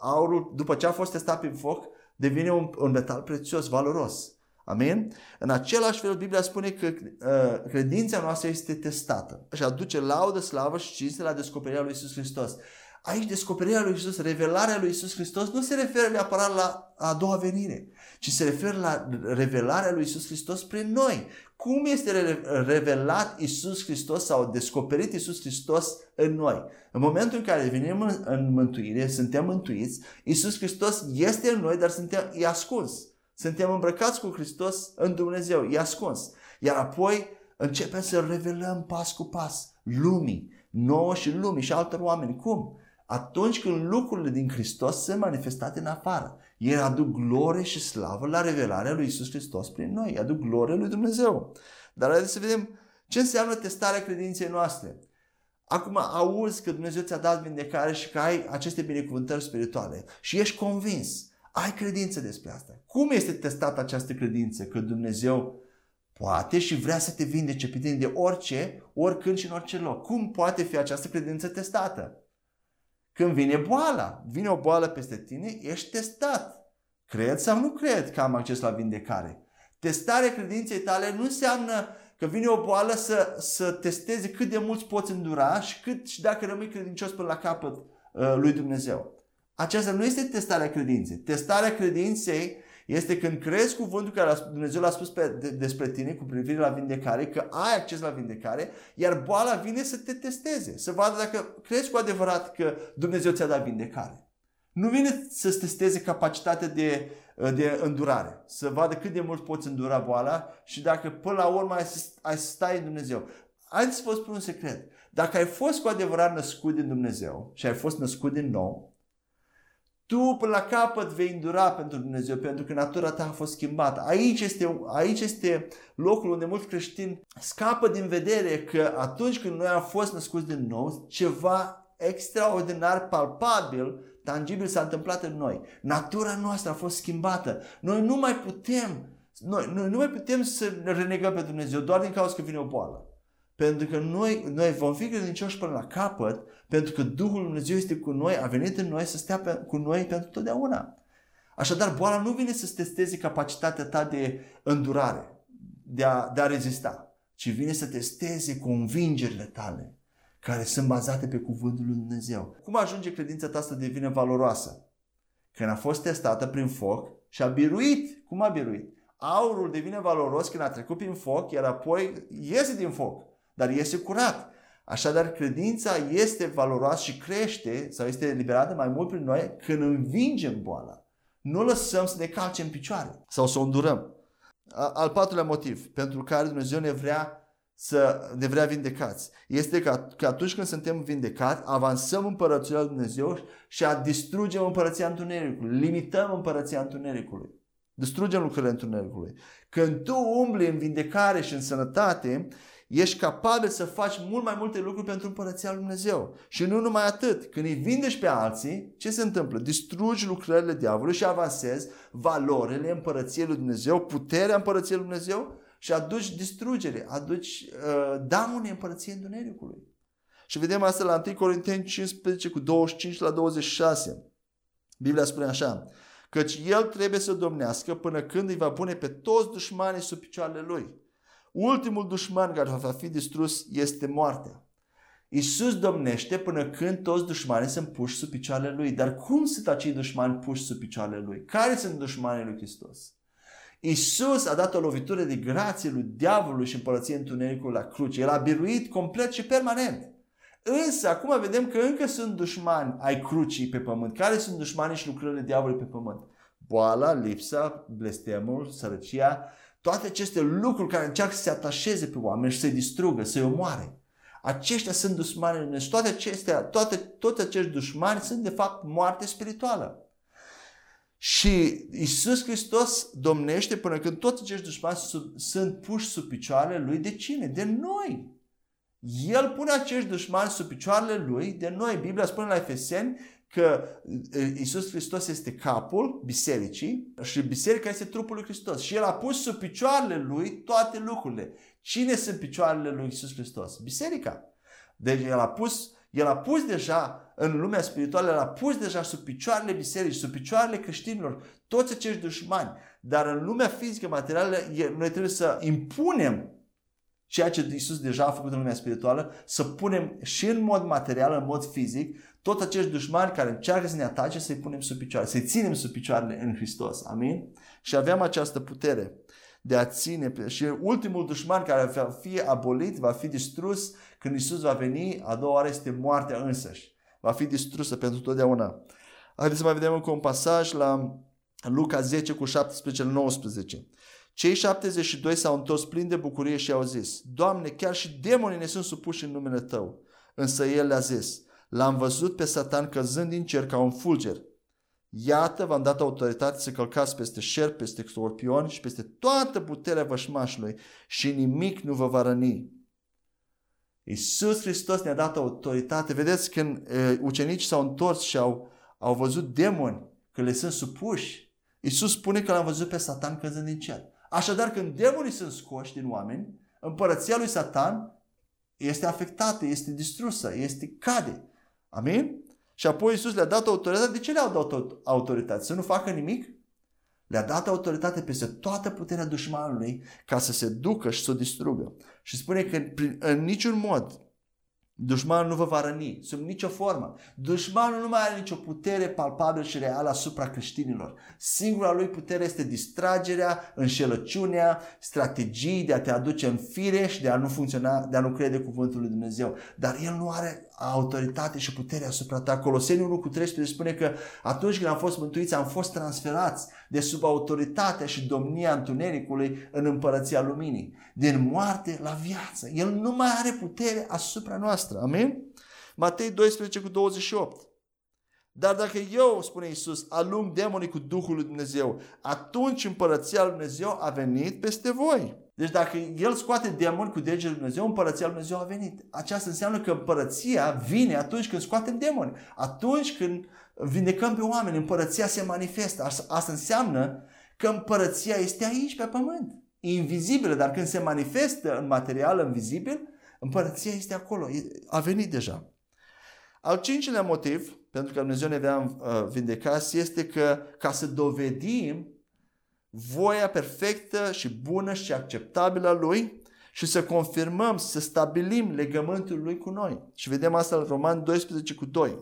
aurul, după ce a fost testat prin foc, devine un, un metal prețios, valoros. Amin? În același fel, Biblia spune că uh, credința noastră este testată și aduce laudă, slavă și cinste la descoperirea lui Iisus Hristos. Aici descoperirea lui Iisus, revelarea lui Iisus Hristos nu se referă neapărat la a doua venire, ci se referă la revelarea lui Iisus Hristos prin noi. Cum este revelat Iisus Hristos sau descoperit Iisus Hristos în noi? În momentul în care venim în mântuire, suntem mântuiți, Iisus Hristos este în noi, dar suntem, e ascuns. Suntem îmbrăcați cu Hristos în Dumnezeu, e ascuns. Iar apoi începem să revelăm pas cu pas lumii, nouă și lumii și altor oameni. Cum? Atunci când lucrurile din Hristos sunt manifestate în afară. Ei aduc glorie și slavă la revelarea lui Iisus Hristos prin noi. Aduc glorie lui Dumnezeu. Dar haideți să vedem ce înseamnă testarea credinței noastre. Acum auzi că Dumnezeu ți-a dat vindecare și că ai aceste binecuvântări spirituale și ești convins, ai credință despre asta. Cum este testată această credință? Că Dumnezeu poate și vrea să te vindece pe tine de orice, oricând și în orice loc. Cum poate fi această credință testată? Când vine boala, vine o boală peste tine, ești testat. Cred sau nu cred că am acces la vindecare? Testarea credinței tale nu înseamnă că vine o boală să, să testeze cât de mult poți îndura și cât și dacă rămâi credincios până la capăt uh, lui Dumnezeu. Aceasta nu este testarea credinței. Testarea credinței este când crezi cuvântul care Dumnezeu l-a spus pe, de, despre tine cu privire la vindecare, că ai acces la vindecare, iar boala vine să te testeze, să vadă dacă crezi cu adevărat că Dumnezeu ți-a dat vindecare. Nu vine să-ți testeze capacitatea de, de îndurare, să vadă cât de mult poți îndura boala și dacă până la urmă ai să, ai să stai în Dumnezeu. Hai să vă spun un secret. Dacă ai fost cu adevărat născut din Dumnezeu și ai fost născut din nou, tu până la capăt vei îndura pentru Dumnezeu, pentru că natura ta a fost schimbată. Aici este, aici este locul unde mulți creștini scapă din vedere că atunci când noi am fost născuți din nou, ceva extraordinar, palpabil, tangibil s-a întâmplat în noi. Natura noastră a fost schimbată. Noi nu mai putem, noi, noi nu mai putem să ne renegăm pe Dumnezeu doar din cauza că vine o boală. Pentru că noi, noi vom fi credincioși până la capăt, pentru că Duhul Lui Dumnezeu este cu noi, a venit în noi să stea pe, cu noi pentru totdeauna. Așadar, boala nu vine să-ți testeze capacitatea ta de îndurare, de a, de a rezista, ci vine să testeze convingerile tale, care sunt bazate pe cuvântul Lui Dumnezeu. Cum ajunge credința ta să devină valoroasă? Când a fost testată prin foc și a biruit. Cum a biruit? Aurul devine valoros când a trecut prin foc, iar apoi iese din foc. Dar este curat. Așadar, credința este valoroasă și crește sau este eliberată mai mult prin noi când învingem boala. Nu lăsăm să ne calce în picioare sau să o îndurăm. Al patrulea motiv pentru care Dumnezeu ne vrea să ne vrea vindecați este că atunci când suntem vindecați, avansăm împărăția lui Dumnezeu și a distrugem împărăția întunericului, limităm împărăția întunericului. Distrugem lucrurile întunericului. Când tu umbli în vindecare și în sănătate, ești capabil să faci mult mai multe lucruri pentru împărăția lui Dumnezeu. Și nu numai atât, când îi vindești pe alții, ce se întâmplă? Distrugi lucrările diavolului și avansezi valorile împărăției lui Dumnezeu, puterea împărăției lui Dumnezeu și aduci distrugere, aduci uh, daune împărăției întunericului. Și vedem asta la întâi Corinteni cincisprezece cu douăzeci și cinci la douăzeci și șase. Biblia spune așa: căci el trebuie să domnească până când îi va pune pe toți dușmanii sub picioarele lui. Ultimul dușman care va fi distrus este moartea. Iisus domnește până când toți dușmanii sunt puși sub picioarele lui. Dar cum sunt acei dușmani puși sub picioarele lui? Care sunt dușmanii lui Hristos? Iisus a dat o lovitură de grație lui diavolului și împărăției întunericului la cruce. El a biruit complet și permanent. Însă acum vedem că încă sunt dușmani ai crucii pe pământ. Care sunt dușmanii și lucrările diavolului pe pământ? Boala, lipsa, blestemul, sărăcia, toate aceste lucruri care încearcă să se atașeze pe oameni și să-i distrugă, să-i omoare. Aceștia sunt dușmanii lui. Toate acestea, toate, toți acești dușmani sunt de fapt moarte spirituală. Și Iisus Hristos domnește până când toți acești dușmani sub, sunt puși sub picioarele lui. De cine? De noi. El pune acești dușmani sub picioarele lui, de noi. Biblia spune la Efeseni că Iisus Hristos este capul bisericii și biserica este trupul lui Hristos. Și el a pus sub picioarele lui toate lucrurile. Cine sunt picioarele lui Iisus Hristos? Biserica. Deci el a pus, el a pus deja în lumea spirituală, el a pus deja sub picioarele bisericii, sub picioarele creștinilor, toți acești dușmani. Dar în lumea fizică, materială, noi trebuie să impunem ceea ce Iisus deja a făcut în lumea spirituală, să punem și în mod material, în mod fizic, toți acești dușmani care încearcă să ne atace, să-i punem sub picioare, să-i ținem sub picioarele în Hristos. Amin? Și avem această putere de a ține. Și ultimul dușman care va fi abolit, va fi distrus când Iisus va veni, a doua oară, este moartea însăși. Va fi distrusă pentru totdeauna. Haideți să mai vedem încă un pasaj la Luca zece cu șaptesprezece la nouăsprezece. Cei șaptezeci și doi s-au întors plini de bucurie și au zis: Doamne, chiar și demonii ne sunt supuși în numele Tău. Însă El le-a zis: L-am văzut pe Satan căzând din cer ca un fulger. Iată, v-am dat autoritate să călcați peste șerpi, peste scorpioni și peste toată puterea vășmașului și nimic nu vă va răni. Iisus Hristos ne-a dat autoritate. Vedeți, când e, ucenicii s-au întors și au, au văzut demoni că le sunt supuși, Iisus spune că l-am văzut pe Satan căzând din cer. Așadar, când demonii sunt scoși din oameni, împărăția lui Satan este afectată, este distrusă, este cade. Amin? Și apoi Iisus le-a dat autoritate. De ce le-a dat autoritate? Să nu facă nimic? Le-a dat autoritate peste toată puterea dușmanului ca să se ducă și să o distrugă. Și spune că în niciun mod dușmanul nu vă va răni, sub nicio formă. Dușmanul nu mai are nicio putere palpabilă și reală asupra creștinilor. Singura lui putere este distragerea, înșelăciunea, strategii de a te aduce în fire și de a nu funcționa, de a nu crede cuvântul lui Dumnezeu. Dar el nu are autoritate și putere asupra ta. Coloseni unu cu treisprezece spune că atunci când am fost mântuiți, am fost transferați de sub autoritatea și domnia întunericului în împărăția luminii. Din moarte la viață. El nu mai are putere asupra noastră. Amin? Matei doisprezece cu douăzeci și opt. Dar dacă eu, spune Iisus, alung demonii cu Duhul lui Dumnezeu, atunci împărăția lui Dumnezeu a venit peste voi. Deci dacă el scoate demoni cu degele lui Dumnezeu, împărăția lui Dumnezeu a venit. Aceasta înseamnă că împărăția vine atunci când scoatem demoni. Atunci când vindecăm pe oameni, împărăția se manifestă. Asta înseamnă că împărăția este aici, pe pământ. Invizibilă, dar când se manifestă în material, în vizibil, împărăția este acolo. A venit deja. Al cincilea motiv pentru că Dumnezeu ne vrea vindecați este că ca să dovedim voia perfectă și bună și acceptabilă a Lui și să confirmăm, să stabilim legământul Lui cu noi. Și vedem asta în Roman doisprezece cu doi.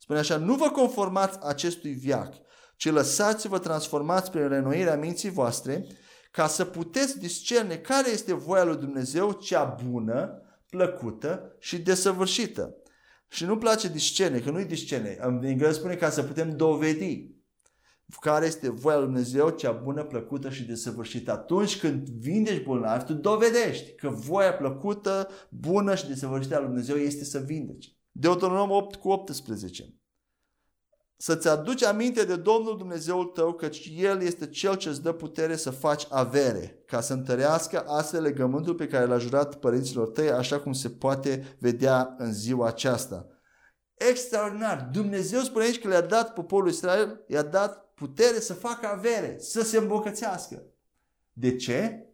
Spune așa: nu vă conformați acestui veac, ci lăsați-vă transformați prin renoirea minții voastre ca să puteți discerne care este voia lui Dumnezeu, cea bună, plăcută și desăvârșită. Și nu-mi place discerne, că nu-i discerne. În engleză spune ca să putem dovedi care este voia lui Dumnezeu, cea bună, plăcută și desăvârșită. Atunci când vindești bolnavi, tu dovedești că voia plăcută, bună și desăvârșită a lui Dumnezeu este să vindeci. Deuteronom opt cu optsprezece. Să-ți aduci aminte de Domnul Dumnezeul tău, căci El este Cel ce îți dă putere să faci avere, ca să întărească astfel legământul pe care l-a jurat părinților tăi, așa cum se poate vedea în ziua aceasta. Extraordinar! Dumnezeu spune aici că le-a dat poporului Israel, i-a dat putere să facă avere, să se îmbogățească. De ce?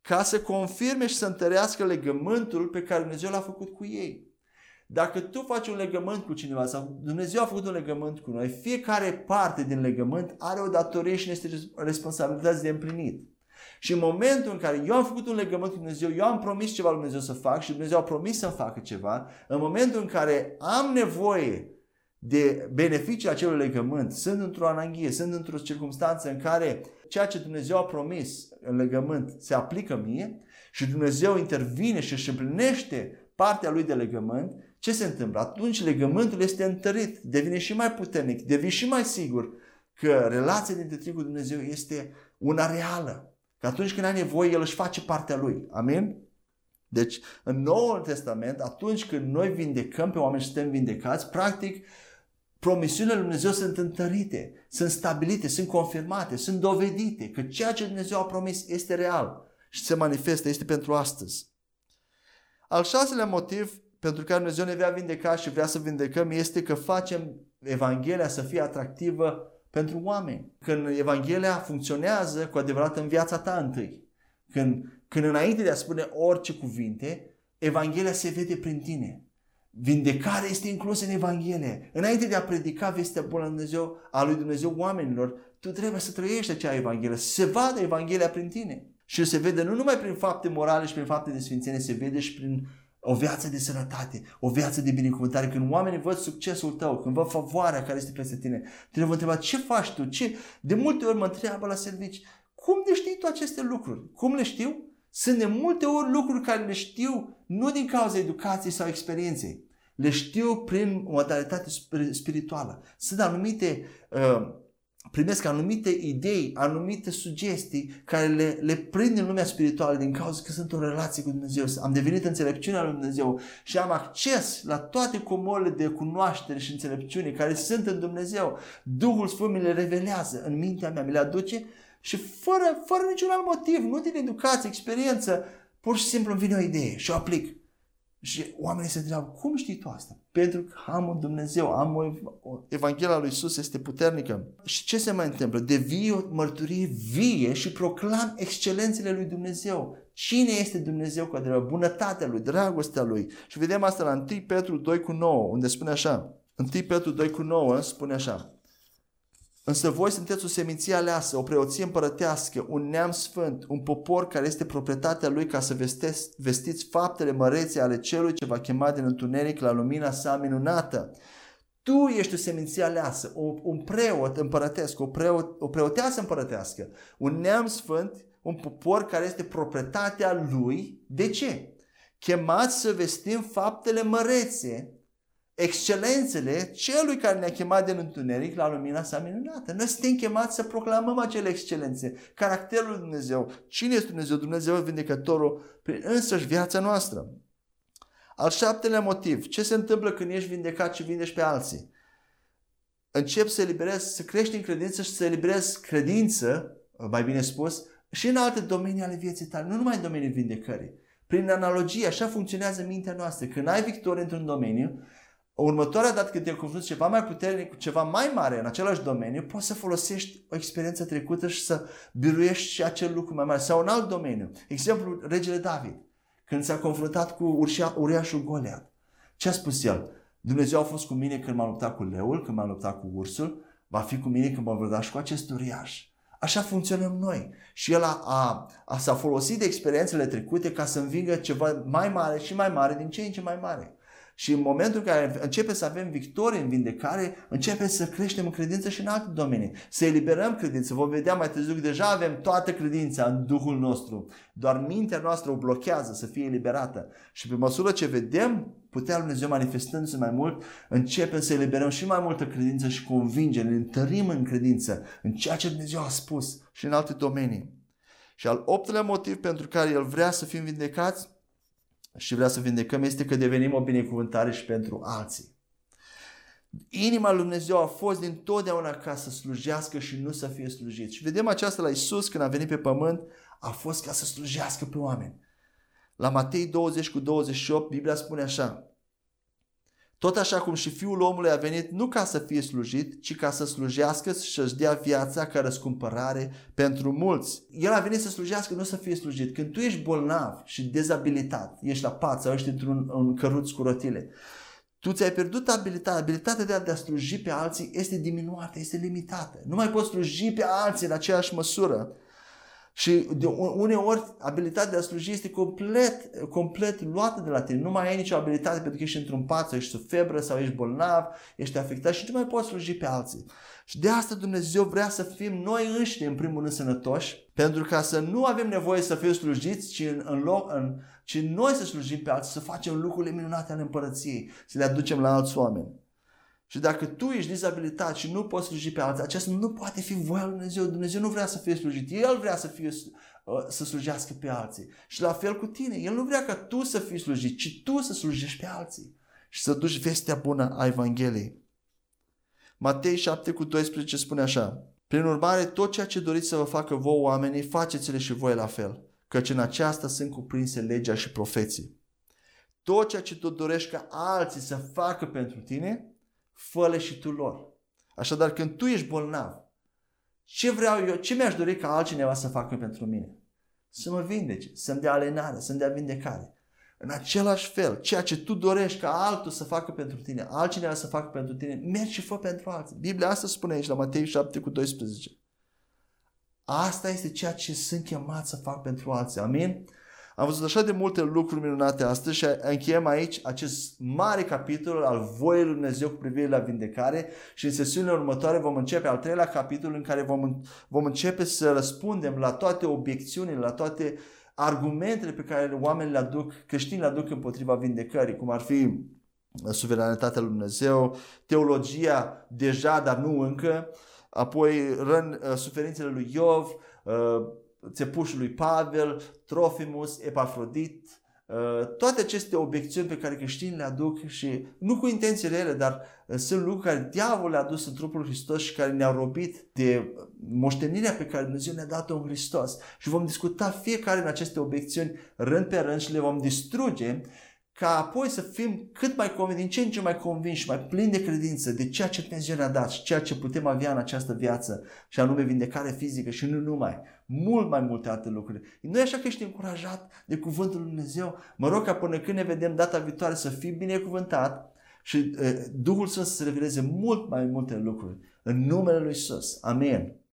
Ca să confirme și să întărească legământul pe care Dumnezeu l-a făcut cu ei. Dacă tu faci un legământ cu cineva sau Dumnezeu a făcut un legământ cu noi, fiecare parte din legământ are o datorie și niște responsabilități de împlinit. Și în momentul în care eu am făcut un legământ cu Dumnezeu, eu am promis ceva lui Dumnezeu să fac și Dumnezeu a promis să-mi facă ceva, în momentul în care am nevoie de beneficii acelui legământ, sunt într-o ananghie, sunt într-o circunstanță în care ceea ce Dumnezeu a promis în legământ se aplică mie și Dumnezeu intervine și își împlinește partea lui de legământ, ce se întâmplă? Atunci legământul este întărit, devine și mai puternic, devii și mai sigur că relația dintre tine cu Dumnezeu este una reală. Că atunci când ai nevoie, El își face partea Lui. Amin? Deci, în Noul Testament, atunci când noi vindecăm pe oameni și suntem vindecați, practic, promisiunile lui Dumnezeu sunt întărite, sunt stabilite, sunt confirmate, sunt dovedite, că ceea ce Dumnezeu a promis este real și se manifestă, este pentru astăzi. Al șaselea motiv pentru care Dumnezeu ne vrea vindeca și vrea să vindecăm este că facem Evanghelia să fie atractivă pentru oameni. Când Evanghelia funcționează cu adevărat în viața ta întâi, când, când înainte de a spune orice cuvinte, Evanghelia se vede prin tine. Vindecarea este inclusă în Evanghelie. Înainte de a predica vestea bună a lui Dumnezeu, a lui Dumnezeu oamenilor, tu trebuie să trăiești acea Evanghelie, să se vadă Evanghelia prin tine. Și se vede nu numai prin fapte morale și prin fapte de sfințenie, se vede și prin o viață de sănătate, o viață de binecuvântare. Când oamenii văd succesul tău, când văd favoarea care este peste tine, trebuie vă întreba ce faci tu, ce? De multe ori mă întreabă la servici, cum le știi tu aceste lucruri? Cum le știu? Sunt de multe ori lucruri care le știu nu din cauza educației sau experienței. Le știu prin modalitate spirituală. Sunt anumite, uh, primesc anumite idei, anumite sugestii care le, le prind în lumea spirituală din cauza că sunt o relație cu Dumnezeu. Am devenit înțelepciunea lui Dumnezeu și am acces la toate comorile de cunoaștere și înțelepciune care sunt în Dumnezeu. Duhul Sfânt mi le revelează în mintea mea, mi le aduce. Și fără, fără niciun alt motiv, nu din educație, experiență, pur și simplu îmi vine o idee și o aplic. Și oamenii se întreabă, cum știi tu asta? Pentru că am un Dumnezeu, am o, o Evanghelia lui Iisus este puternică. Și ce se mai întâmplă? Devii o mărturie vie și proclam excelențele lui Dumnezeu. Cine este Dumnezeu cu adevărat? Bunătatea Lui, dragostea Lui. Și vedem asta la întâi Petru doi cu nouă, unde spune așa. întâi Petru doi cu nouă spune așa. Însă voi sunteți o seminție aleasă, o preoție împărătească, un neam sfânt, un popor care este proprietatea lui ca să vestesc, vestiți faptele mărețe ale celui ce va chema din întuneric la lumina sa minunată. Tu ești o seminție aleasă, o, un preot împărătesc, o, preot, o preoteasă împărătească, un neam sfânt, un popor care este proprietatea lui. De ce? Chemați să vestim faptele mărețe, excelențele celui care ne-a chemat din întuneric la lumina sa minunată. Noi suntem chemați să proclamăm acele excelențe, caracterul lui Dumnezeu. Cine este Dumnezeu? Dumnezeu vindecătorul prin însăși viața noastră. Al șaptelea motiv. Ce se întâmplă când ești vindecat și vindești pe alții? Începi să eliberezi, să crești în credință și să eliberezi credință, mai bine spus, și în alte domenii ale vieții tale, nu numai în domeniul vindecării. Prin analogie, așa funcționează mintea noastră. Când ai victorie într-un domeniu, următoarea dată când te confrunți ceva mai puternic, cu ceva mai mare în același domeniu, poți să folosești o experiență trecută și să biruiești și acel lucru mai mare sau un alt domeniu. Exemplu, regele David, când s-a confruntat cu uriașul Goliat. Ce a spus el? Dumnezeu a fost cu mine când m-a luptat cu leul, când m-a luptat cu ursul, va fi cu mine când mă va lupta și cu acest uriaș. Așa funcționăm noi. Și el a, a, a, s-a folosit de experiențele trecute ca să învingă ceva mai mare și mai mare, din ce în ce mai mare. Și în momentul în care începe să avem victorie în vindecare, începe să creștem în credință și în alte domenii. Să eliberăm credință. Vom vedea mai târziu că deja avem toată credința în Duhul nostru. Doar mintea noastră o blochează să fie eliberată. Și pe măsură ce vedem puterea lui Dumnezeu manifestându-se mai mult, începem să eliberăm și mai multă credință și convingere. Ne întărim în credință, în ceea ce Dumnezeu a spus și în alte domenii. Și al optulea motiv pentru care El vrea să fim vindecați și vrea să vindecăm este că devenim o binecuvântare și pentru alții. Inima lui Dumnezeu a fost dintotdeauna ca să slujească și nu să fie slujit. Și vedem aceasta la Iisus când a venit pe pământ, a fost ca să slujească pe oameni. La Matei douăzeci cu douăzeci și opt, Biblia spune așa: tot așa cum și Fiul omului a venit nu ca să fie slujit, ci ca să slujească și să-și dea viața ca răscumpărare pentru mulți. El a venit să slujească, nu să fie slujit. Când tu ești bolnav și dezabilitat, ești la pat sau ești într-un căruț cu rotile, tu ți-ai pierdut abilitatea, abilitatea de a, de a sluji pe alții este diminuată, este limitată. Nu mai poți sluji pe alții în aceeași măsură. Și de uneori abilitatea de a sluji este complet, complet luată de la tine. Nu mai ai nicio abilitate pentru că ești într-un pat sau ești sub febră sau ești bolnav, ești afectat și nu mai poți sluji pe alții. Și de asta Dumnezeu vrea să fim noi înșine în primul rând sănătoși, pentru ca să nu avem nevoie să fim slujiți, ci, în, în loc, în, ci noi să slujim pe alții, să facem lucrurile minunate ale împărăției, să le aducem la alți oameni. Și dacă tu ești dizabilitat și nu poți sluji pe alții, aceasta nu poate fi voia lui Dumnezeu. Dumnezeu nu vrea să fie slujit. El vrea să, fie, să slujească pe alții. Și la fel cu tine. El nu vrea ca tu să fii slujit, ci tu să slujești pe alții. Și să duci vestea bună a Evangheliei. Matei șapte cu doisprezece spune așa: prin urmare, tot ceea ce doriți să vă facă voi oamenii, faceți-le și voi la fel, căci în aceasta sunt cuprinse legea și profeții. Tot ceea ce tu dorești ca alții să facă pentru tine, fă-le și tu lor. Așadar, când tu ești bolnav, ce vreau eu, ce mi-aș dori ca altcineva să facă pentru mine? Să mă vindece, să-mi dea alenare, să-mi dea vindecare. În același fel, ceea ce tu dorești ca altul să facă pentru tine, altcineva să facă pentru tine, mergi și fă pentru alții. Biblia asta spune aici la Matei șapte cu doisprezece. Asta este ceea ce sunt chemat să fac pentru alții. Amin? Am văzut așa de multe lucruri minunate astăzi și încheiem aici acest mare capitol al voii lui Dumnezeu cu privire la vindecare și în sesiunile următoare vom începe al treilea capitol în care vom, vom începe să răspundem la toate obiecțiunile, la toate argumentele pe care oamenii le aduc, creștinii le aduc împotriva vindecării, cum ar fi suveranitatea lui Dumnezeu, teologia deja, dar nu încă, apoi rân, suferințele lui Iov, țepușul lui Pavel, Trofimus, Epafrodit, toate aceste obiecțiuni pe care creștinii le aduc și nu cu intențiile ele, dar sunt lucruri care diavolul le-a dus în trupul Hristos și care ne-au robit de moștenirea pe care Dumnezeu ne-a dat-o în Hristos. Și vom discuta fiecare din aceste obiecțiuni rând pe rând și le vom distruge, ca apoi să fim cât mai convinși, din ce în ce mai convinși, mai plini de credință de ceea ce Dumnezeu ne-a dat și ceea ce putem avea în această viață, și anume vindecare fizică și nu numai, mult mai multe alte lucruri. Nu e așa că ești încurajat de cuvântul lui Dumnezeu? Mă rog ca până când ne vedem data viitoare să fii binecuvântat și eh, Duhul Sfânt să se reveleze mult mai multe lucruri. În numele lui Iisus. Amen.